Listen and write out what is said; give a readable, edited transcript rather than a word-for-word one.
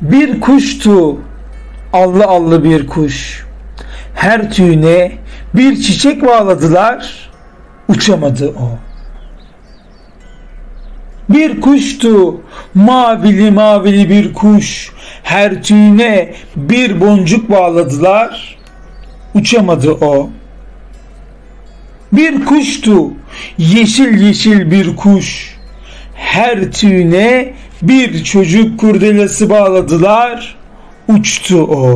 Bir kuştu, allı allı bir kuş. Her tüyüne bir çiçek bağladılar, uçamadı o. Bir kuştu, mavili mavili bir kuş. Her tüyüne bir boncuk bağladılar, uçamadı o. Bir kuştu, yeşil yeşil bir kuş. Her tüyüne bir çocuk kurdelesi bağladılar, uçtu o.